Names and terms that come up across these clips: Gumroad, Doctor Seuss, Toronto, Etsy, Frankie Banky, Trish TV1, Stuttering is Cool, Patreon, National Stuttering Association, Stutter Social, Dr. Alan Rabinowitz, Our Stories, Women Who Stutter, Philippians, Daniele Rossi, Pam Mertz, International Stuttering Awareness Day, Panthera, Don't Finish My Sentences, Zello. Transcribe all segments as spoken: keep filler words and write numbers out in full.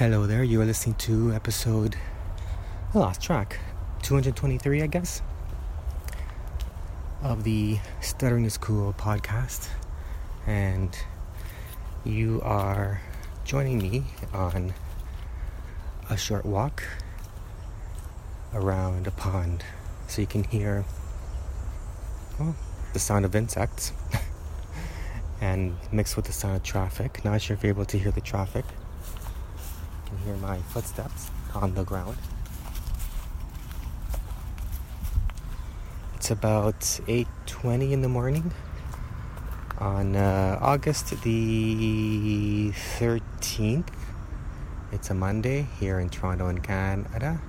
Hello there, you are listening to episode, I lost track, two hundred twenty-three, I guess, of the Stuttering is Cool podcast, and you are joining me on a short walk around a pond, so you can hear, well, the sound of insects, and mixed with the sound of traffic. Not sure if you're able to hear the traffic. You can hear my footsteps on the ground. It's about eight twenty in the morning on uh, August the thirteenth. It's a Monday here in Toronto in Canada.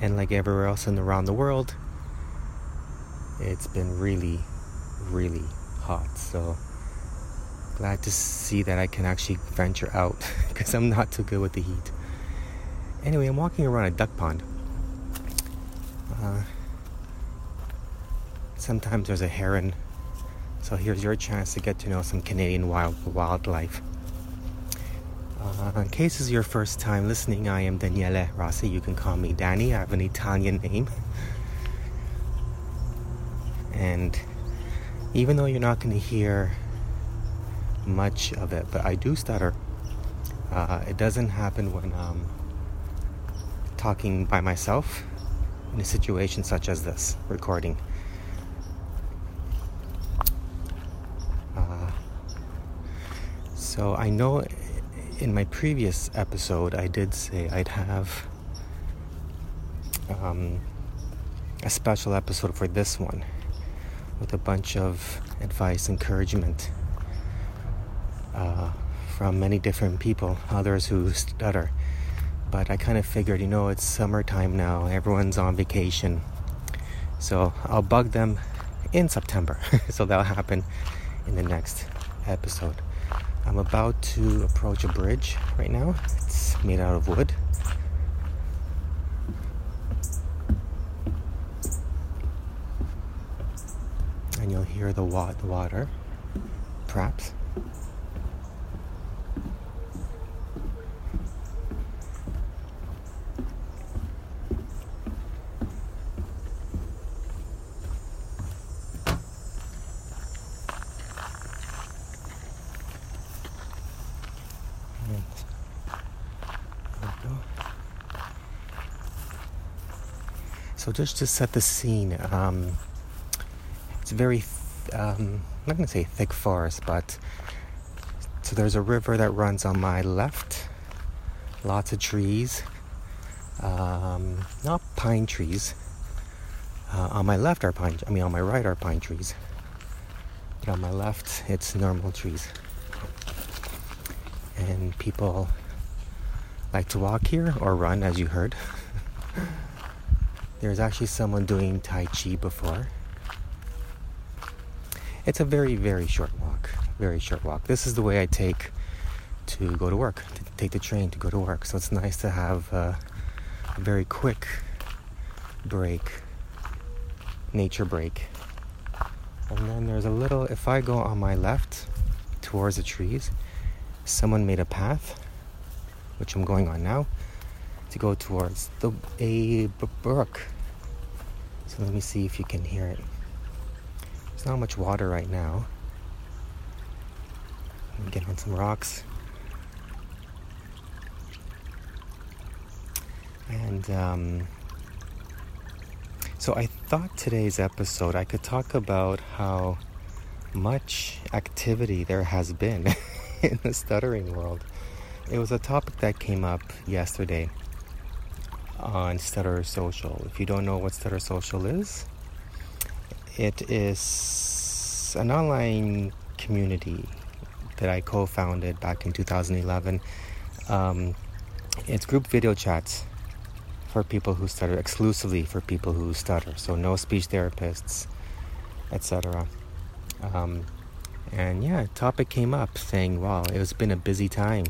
And like everywhere else in around the world, it's been really, really hot. So glad to see that I can actually venture out because I'm not too good with the heat. Anyway, I'm walking around a duck pond. Uh, sometimes there's a heron. So here's your chance to get to know some Canadian wild wildlife. Uh, in case this is your first time listening, I am Daniele Rossi. You can call me Danny. I have an Italian name. And even though you're not going to hear much of it, but I do stutter. Uh, it doesn't happen when I'm talking by myself in a situation such as this, recording. Uh, so I know in my previous episode I did say I'd have um, a special episode for this one, with a bunch of advice, encouragement uh, from many different people, others who stutter. But I kind of figured, you know, it's summertime now, everyone's on vacation, so I'll bug them in September. So that'll happen in the next episode. I'm about to approach a bridge right now. It's made out of wood. And you'll hear the, wa- the water, perhaps. And there we go. So just to set the scene, um, it's very, th- um, I'm not going to say thick forest, but so there's a river that runs on my left. Lots of trees, um, not pine trees. Uh, on my left are pine. I mean, on my right are pine trees, but on my left it's normal trees. And people like to walk here or run, as you heard. There's actually someone doing Tai Chi before. It's a very, very short walk, very short walk. This is the way I take to go to work, to take the train to go to work. So it's nice to have uh, a very quick break, nature break. And then there's a little, if I go on my left towards the trees, someone made a path, which I'm going on now, to go towards the, a brook. So let me see if you can hear it. There's not much water right now. Let me get on some rocks. And um, so I thought today's episode I could talk about how much activity there has been in the stuttering world. It was a topic that came up yesterday on Stutter Social. If you don't know what Stutter Social is, it is an online community that I co-founded back in two thousand eleven. Um, it's group video chats for people who stutter, exclusively for people who stutter. So no speech therapists, et cetera. Um, and yeah, topic came up saying, wow, it's been a busy time.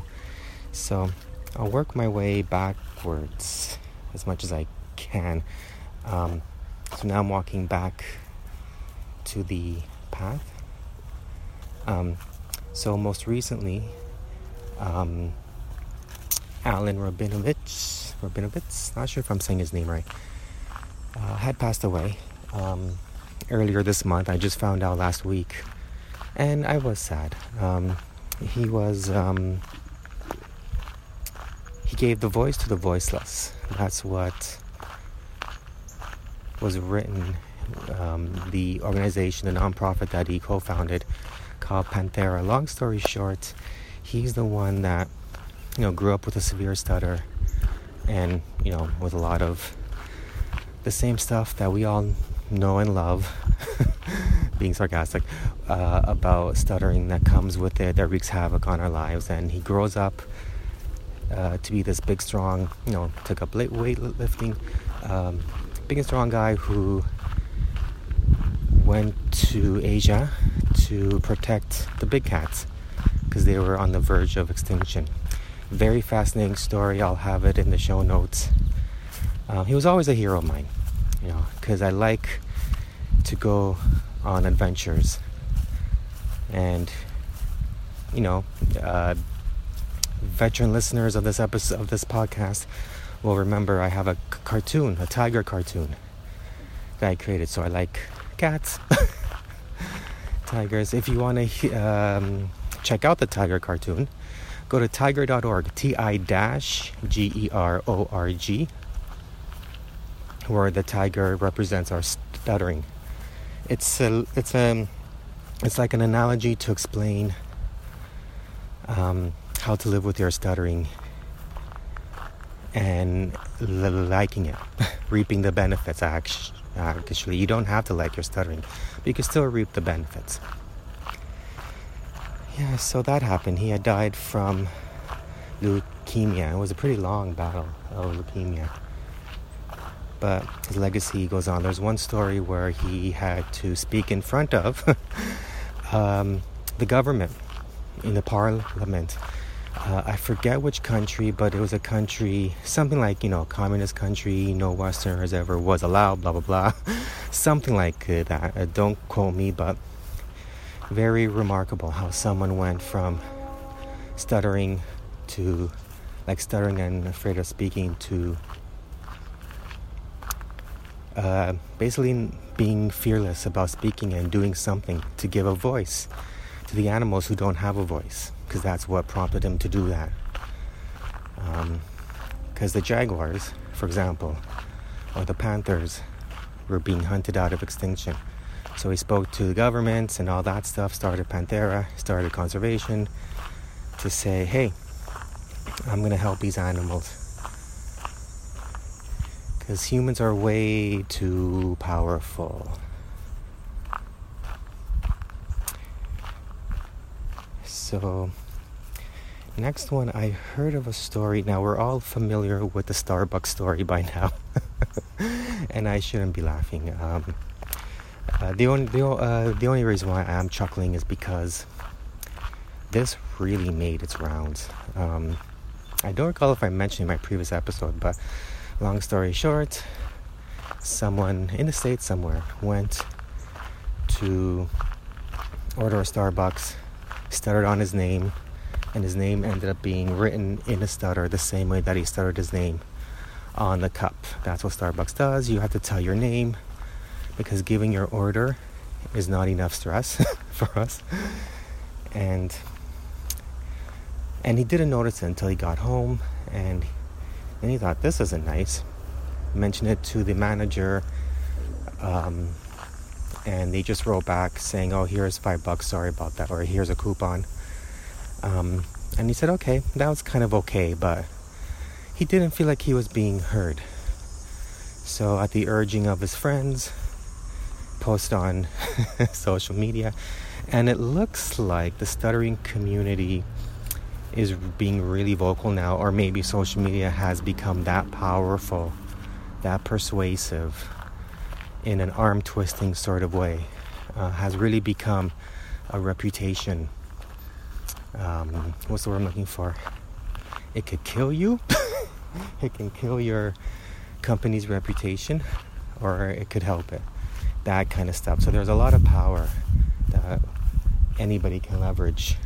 So I'll work my way backwards as much as I can. Um, so now I'm walking back to the path. Um, so most recently um, Alan Rabinowitz, Rabinowitz, not sure if I'm saying his name right, uh, had passed away um, earlier this month. I just found out last week, and I was sad. Um, he was, um, he gave the voice to the voiceless. That's what was written. Um, the organization, the nonprofit that he co-founded, called Panthera. Long story short, he's the one that, you know, grew up with a severe stutter, and, you know, with a lot of the same stuff that we all know and love, being sarcastic, uh, about stuttering that comes with it, that wreaks havoc on our lives. And he grows up uh, to be this big, strong, you know, took up weightlifting, um, big and strong guy who went to Asia to protect the big cats because they were on the verge of extinction. Very fascinating story. I'll have it in the show notes. Uh, he was always a hero of mine, you know, because I like to go on adventures. And, you know, uh, veteran listeners of this episode of this podcast will remember I have a cartoon, a tiger cartoon that I created. So I like cats, tigers. If you want to um, check out the tiger cartoon, go to tiger dot org, T I G E R O R G, where the tiger represents our stuttering. It's a, it's a, it's like an analogy to explain um, how to live with your stuttering and l- liking it, reaping the benefits. Actually. Actually, you don't have to like your stuttering, but you can still reap the benefits. Yeah, so that happened. He had died from leukemia. It was a pretty long battle of leukemia, but his legacy goes on. There's one story where he had to speak in front of um, the government in the parliament. Uh, I forget which country, but it was a country, something like, you know, communist country, no Westerners ever was allowed, blah, blah, blah. Something like uh, that. Uh, don't quote me, but very remarkable how someone went from stuttering to, like stuttering and afraid of speaking to uh, basically being fearless about speaking and doing something to give a voice to the animals who don't have a voice, because that's what prompted him to do that. Because um, the jaguars, for example, or the panthers, were being hunted out of extinction. So he spoke to the governments and all that stuff, started Panthera, started conservation, to say, hey, I'm going to help these animals. Because humans are way too powerful. So, next one, I heard of a story. Now, we're all familiar with the Starbucks story by now, and I shouldn't be laughing. Um, uh, the only the, uh, the only reason why I am chuckling is because this really made its rounds. Um, I don't recall if I mentioned in my previous episode, but long story short, someone in the States somewhere went to order a Starbucks, stuttered on his name, and his name ended up being written in a stutter the same way that he stuttered his name on the cup. That's what Starbucks does. You have to tell your name because giving your order is not enough stress for us. And and he didn't notice it until he got home, and then he thought, this isn't nice. Mentioned it to the manager, um, and they just wrote back saying, oh, here's five bucks, sorry about that, or here's a coupon. Um, and he said, okay, that was kind of okay, but he didn't feel like he was being heard. So at the urging of his friends, posted on social media, and it looks like the stuttering community is being really vocal now, or maybe social media has become that powerful, that persuasive, in an arm-twisting sort of way, uh, has really become a reputation. Um, what's the word I'm looking for? It could kill you. It can kill your company's reputation, or it could help it. That kind of stuff. So there's a lot of power that anybody can leverage,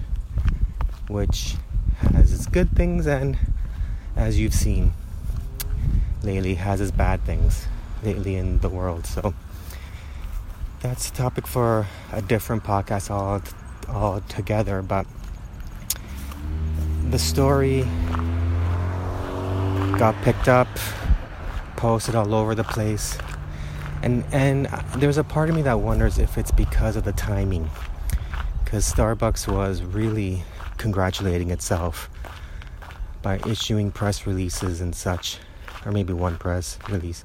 which has its good things, and as you've seen lately, has its bad things lately in the world. So that's a topic for a different podcast all all together. But the story got picked up, posted all over the place, and and there's a part of me that wonders if it's because of the timing, because Starbucks was really congratulating itself by issuing press releases and such, or maybe one press release,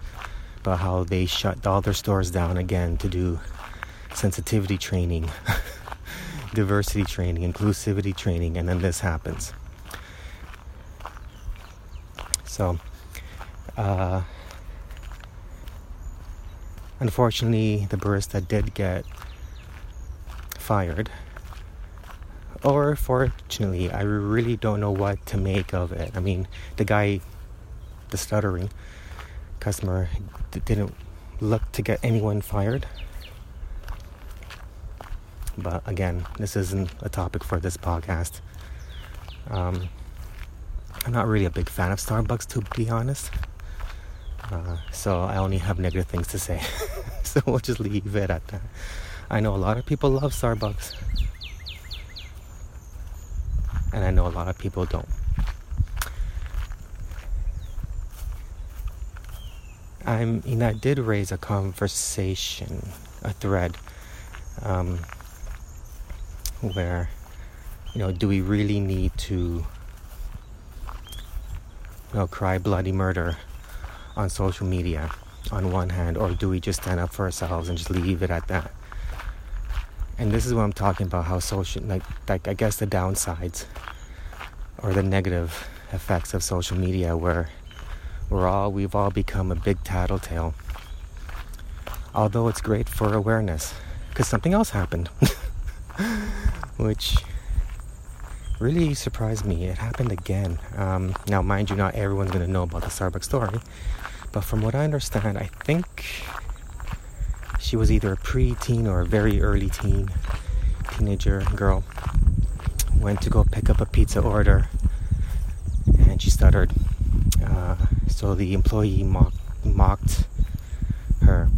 about how they shut all their stores down again to do sensitivity training, diversity training, inclusivity training, and then this happens. So, uh, unfortunately, the barista did get fired. Or fortunately, I really don't know what to make of it. I mean, the guy, the stuttering customer, d- didn't look to get anyone fired. But again, this isn't a topic for this podcast. Um, I'm not really a big fan of Starbucks, to be honest. Uh, so I only have negative things to say. So we'll just leave it at that. I know a lot of people love Starbucks. And I know a lot of people don't. I'm, and I did raise a conversation, a thread, um, where, you know, do we really need to, you know, cry bloody murder on social media on one hand, or do we just stand up for ourselves and just leave it at that? And this is what I'm talking about, how social, like, like I guess the downsides or the negative effects of social media, where we're all, we've all become a big tattletale. Although it's great for awareness, because something else happened, which really surprised me. It happened again. Um, now, mind you, not everyone's going to know about the Starbucks story, but from what I understand, I think she was either a pre-teen or a very early teen, teenager girl. Went to go pick up a pizza order, and she stuttered. Uh, so the employee mock, mocked her.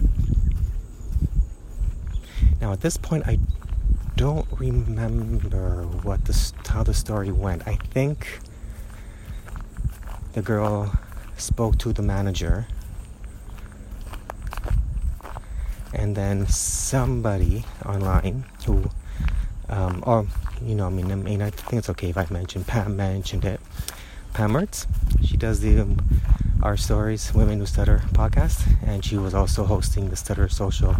Now at this point, I don't remember what the how the story went. I think the girl spoke to the manager. And then somebody online who, um, or, you know, I mean, I mean, I think it's okay if I mention, Pam mentioned it. Pam Mertz, she does the um, Our Stories, Women Who Stutter podcast. And she was also hosting the Stutter Social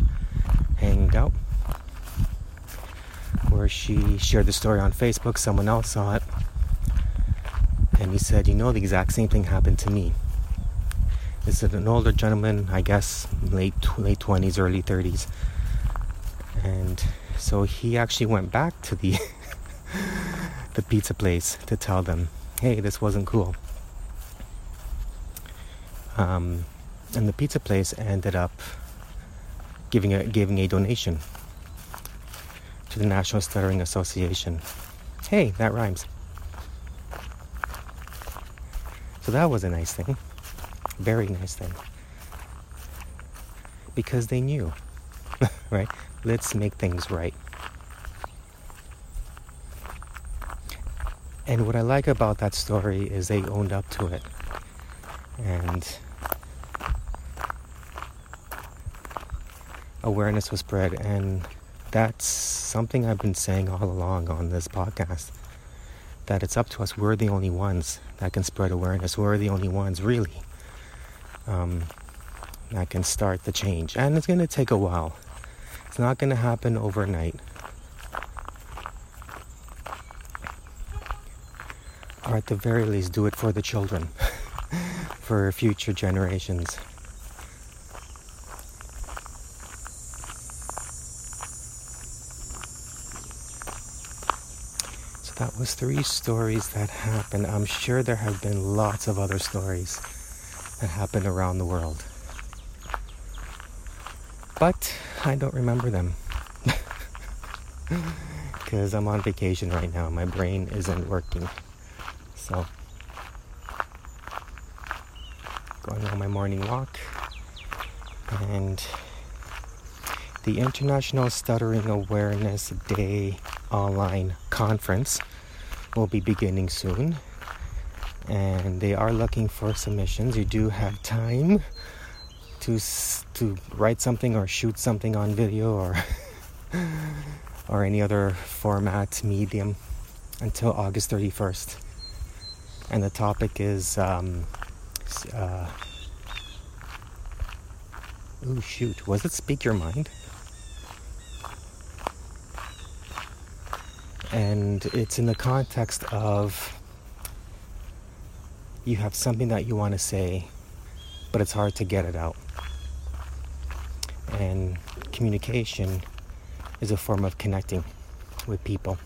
Hangout, where she shared the story on Facebook. Someone else saw it. And he said, you know, the exact same thing happened to me. This is an older gentleman, I guess, late late twenties, early thirties. And so he actually went back to the the pizza place to tell them, hey, this wasn't cool. Um, and the pizza place ended up giving a, giving a donation to the National Stuttering Association. Hey, that rhymes. So that was a nice thing. Very nice thing, because they knew, right? Let's make things right. And what I like about that story is they owned up to it, and awareness was spread. And that's something I've been saying all along on this podcast, that it's up to us. We're the only ones that can spread awareness. We're the only ones, really. Um, I can start the change, and it's going to take a while. It's not going to happen overnight. Or at the very least, do it for the children, for future generations. So that was three stories that happened. I'm sure there have been lots of other stories that happened around the world, but I don't remember them because I'm on vacation right now. My brain isn't working. So, going on my morning walk, and the International Stuttering Awareness Day online conference will be beginning soon, and they are looking for submissions. You do have time to to write something or shoot something on video or or any other format medium until August thirty-first, and the topic is um uh oh shoot was it Speak Your Mind, and it's in the context of you have something that you want to say but it's hard to get it out, and communication is a form of connecting with people.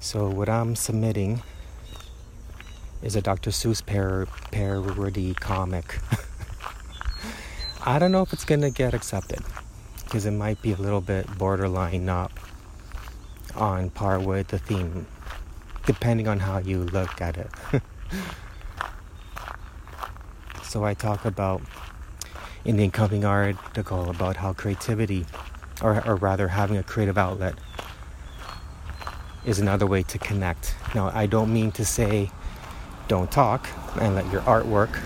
So what I'm submitting is a Doctor Seuss par- parody comic. I don't know if it's going to get accepted, because it might be a little bit borderline not on par with the theme, depending on how you look at it. So I talk about, in the incoming article, about how creativity, or, or rather having a creative outlet, is another way to connect. Now, I don't mean to say don't talk and let your artwork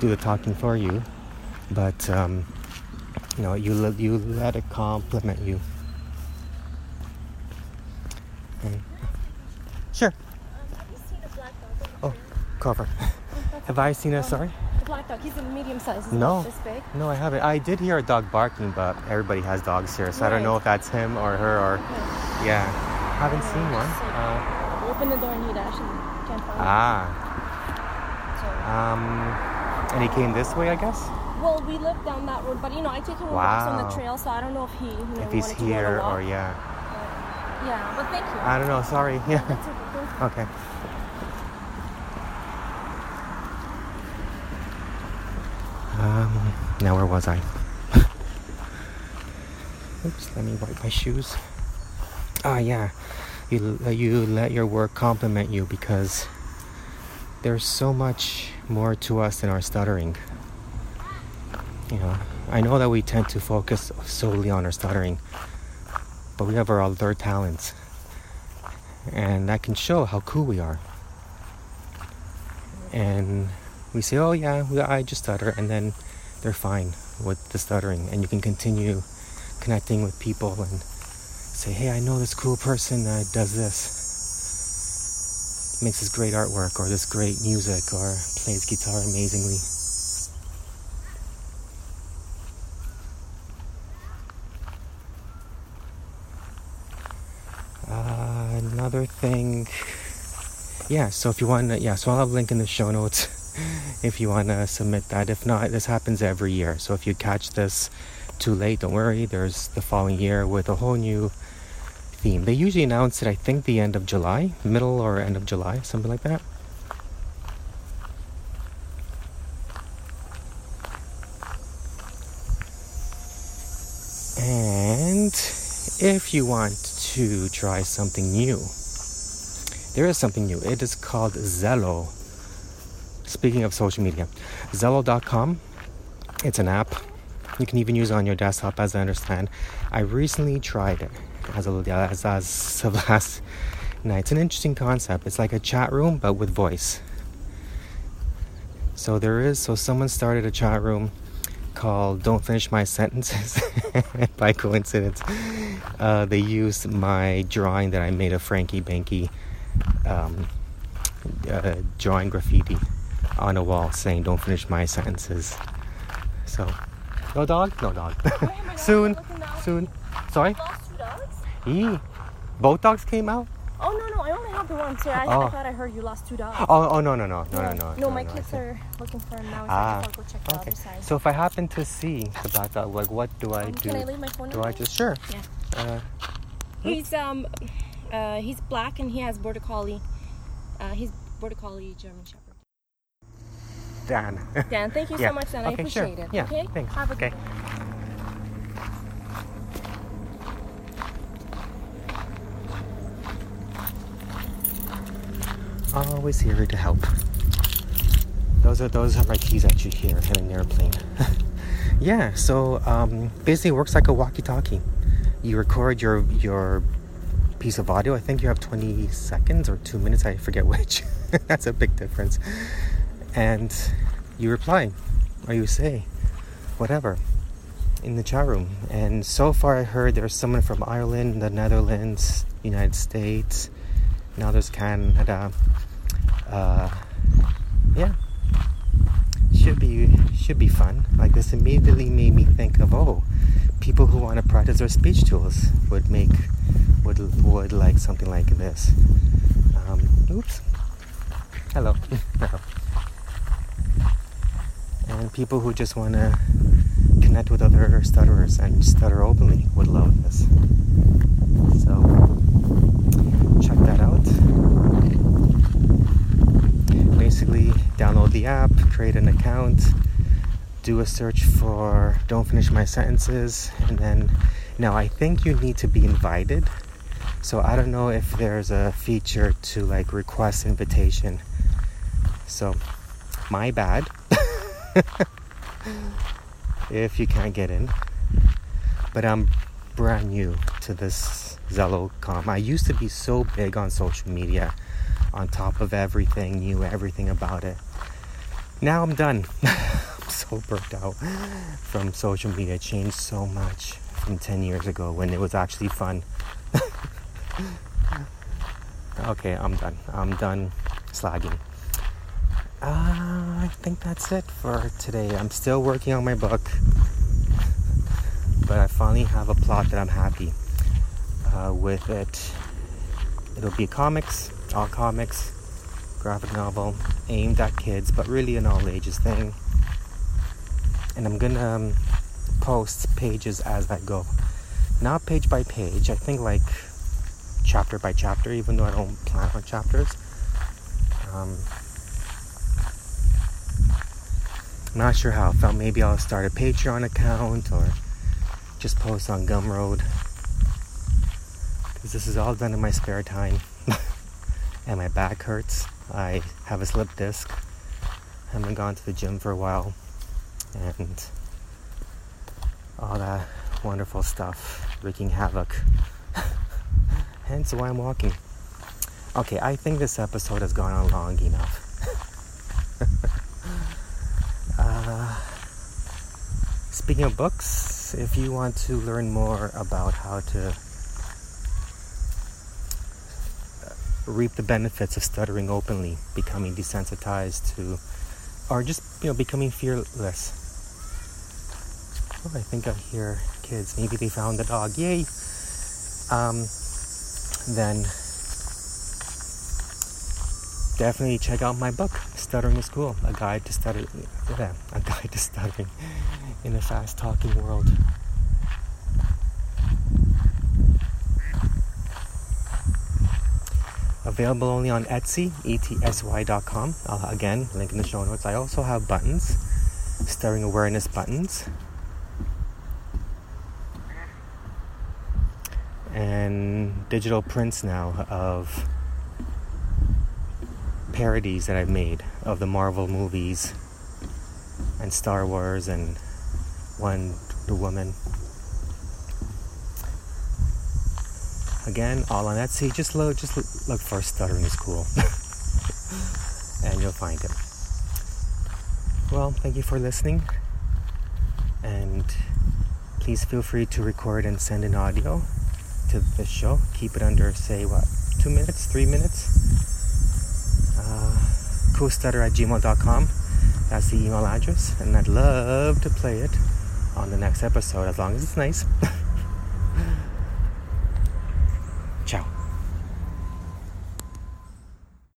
do the talking for you, but um, you know, you let you let it compliment you. And, sure. Um, have you seen a black dog? Oh, cover. Have I seen a sorry? The black dog. He's a medium size. Isn't no, this big? No, I haven't. I did hear a dog barking, but everybody has dogs here, so right. I don't know if that's him or her or okay. yeah. I haven't seen one. Uh, Open the door and you actually can't find ah. So. Um, and he came this way, I guess? Well, we live down that road, but you know, I take him wow. on the trail, so I don't know if he you know, if he's here or yeah. Uh, yeah, but thank you. I don't know, sorry. Yeah. Okay. Um, now where was I? Oops, let me wipe my shoes. Ah, oh, yeah, you you let your work compliment you, because there's so much more to us than our stuttering. You know, I know that we tend to focus solely on our stuttering, but we have our other talents, and that can show how cool we are. And we say, "Oh yeah, I just stutter," and then they're fine with the stuttering, and you can continue connecting with people and say, hey, I know this cool person that does this, makes this great artwork or this great music or plays guitar amazingly. Uh, another thing, yeah, so if you want to, yeah, so I'll have a link in the show notes if you want to submit that. If not, this happens every year, so if you catch this too late, don't worry, there's the following year with a whole new theme. They usually announce it, I think, the end of July, middle or end of July, something like that. And if you want to try something new, there is something new. It is called Zello. Speaking of social media, Zello dot com. It's an app. You can even use it on your desktop, as I understand. I recently tried it as of as, as of last night. It's an interesting concept. It's like a chat room, but with voice. So there is, so someone started a chat room called Don't Finish My Sentences. By coincidence, uh, they used my drawing that I made of Frankie Banky um, uh, drawing graffiti on a wall saying Don't Finish My Sentences. So... No dog? No dog. Oh, soon. Soon. Sorry? I lost two dogs? Eee. Both dogs came out? Oh, no, no. I only have the one, so I, oh. I thought I heard you lost two dogs. Oh, oh no, no, no. No, no, no. No, no my no, kids are looking for him now. So ah, I go check the okay. other side. So if I happen to see the black dog, like, what do I um, do? Can I leave my phone in? Do I just... Sure. Yeah. Uh, he's, um, uh, he's black and he has border collie. Uh, he's border collie German Shepherd. Dan. Dan, thank you yeah. so much, Dan. Okay, I appreciate sure. it. Yeah, okay, thanks. Have a good okay. one. always here to help. Those are those are my keys that you hear in an airplane. Yeah, so um, basically it works like a walkie-talkie. You record your your piece of audio. I think you have twenty seconds or two minutes. I forget which. That's a big difference. And you reply or you say whatever in the chat room. And so far I heard there's someone from Ireland, the Netherlands, United States. Now there's Canada. Uh, yeah. Should be should be fun. Like, this immediately made me think of, oh, people who want to practice their speech tools would make would would like something like this. Um, oops. Hello. And people who just want to connect with other stutterers and stutter openly would love this. So check that out. Basically, download the app, create an account, do a search for Don't Finish My Sentences, and then, now I think you need to be invited, so I don't know if there's a feature to like request invitation, so my bad if you can't get in. But I'm brand new to this Zello dot com. I used to be so big on social media, on top of everything, knew everything about it. Now I'm done. I'm so burnt out from social media. It changed so much from ten years ago when it was actually fun. Okay, I'm done. I'm done slagging. Uh, I think that's it for today. I'm still working on my book, but I finally have a plot that I'm happy uh, with it. It'll be comics. All comics, graphic novel, aimed at kids, but really an all ages thing. And I'm gonna um, post pages as I go, not page by page. I think like chapter by chapter, even though I don't plan on chapters. Um, I'm not sure how. I felt maybe I'll start a Patreon account or just post on Gumroad, because this is all done in my spare time. And my back hurts. I have a slip disc. I haven't gone to the gym for a while. And all that wonderful stuff wreaking havoc. Hence why I'm walking. Okay, I think this episode has gone on long enough. uh, speaking of books, if you want to learn more about how to reap the benefits of stuttering openly, becoming desensitized to, or just, you know, becoming fearless. Oh, I think I hear kids. Maybe they found the dog. Yay! Um, then definitely check out my book, Stuttering is Cool, a guide to stutter, yeah, a guide to stuttering in a fast-talking world. Available only on Etsy, etsy dot com. I'll, again, link in the show notes. I also have buttons, stuttering awareness buttons. And digital prints now of parodies that I've made of the Marvel movies and Star Wars and Wonder Woman. Again, all on Etsy. Just look, just look, look for Stuttering is Cool. And you'll find it. Well, thank you for listening. And please feel free to record and send an audio to the show. Keep it under, say, what, two minutes, three minutes? Uh, cool stutter at gmail dot com. That's the email address. And I'd love to play it on the next episode, as long as it's nice.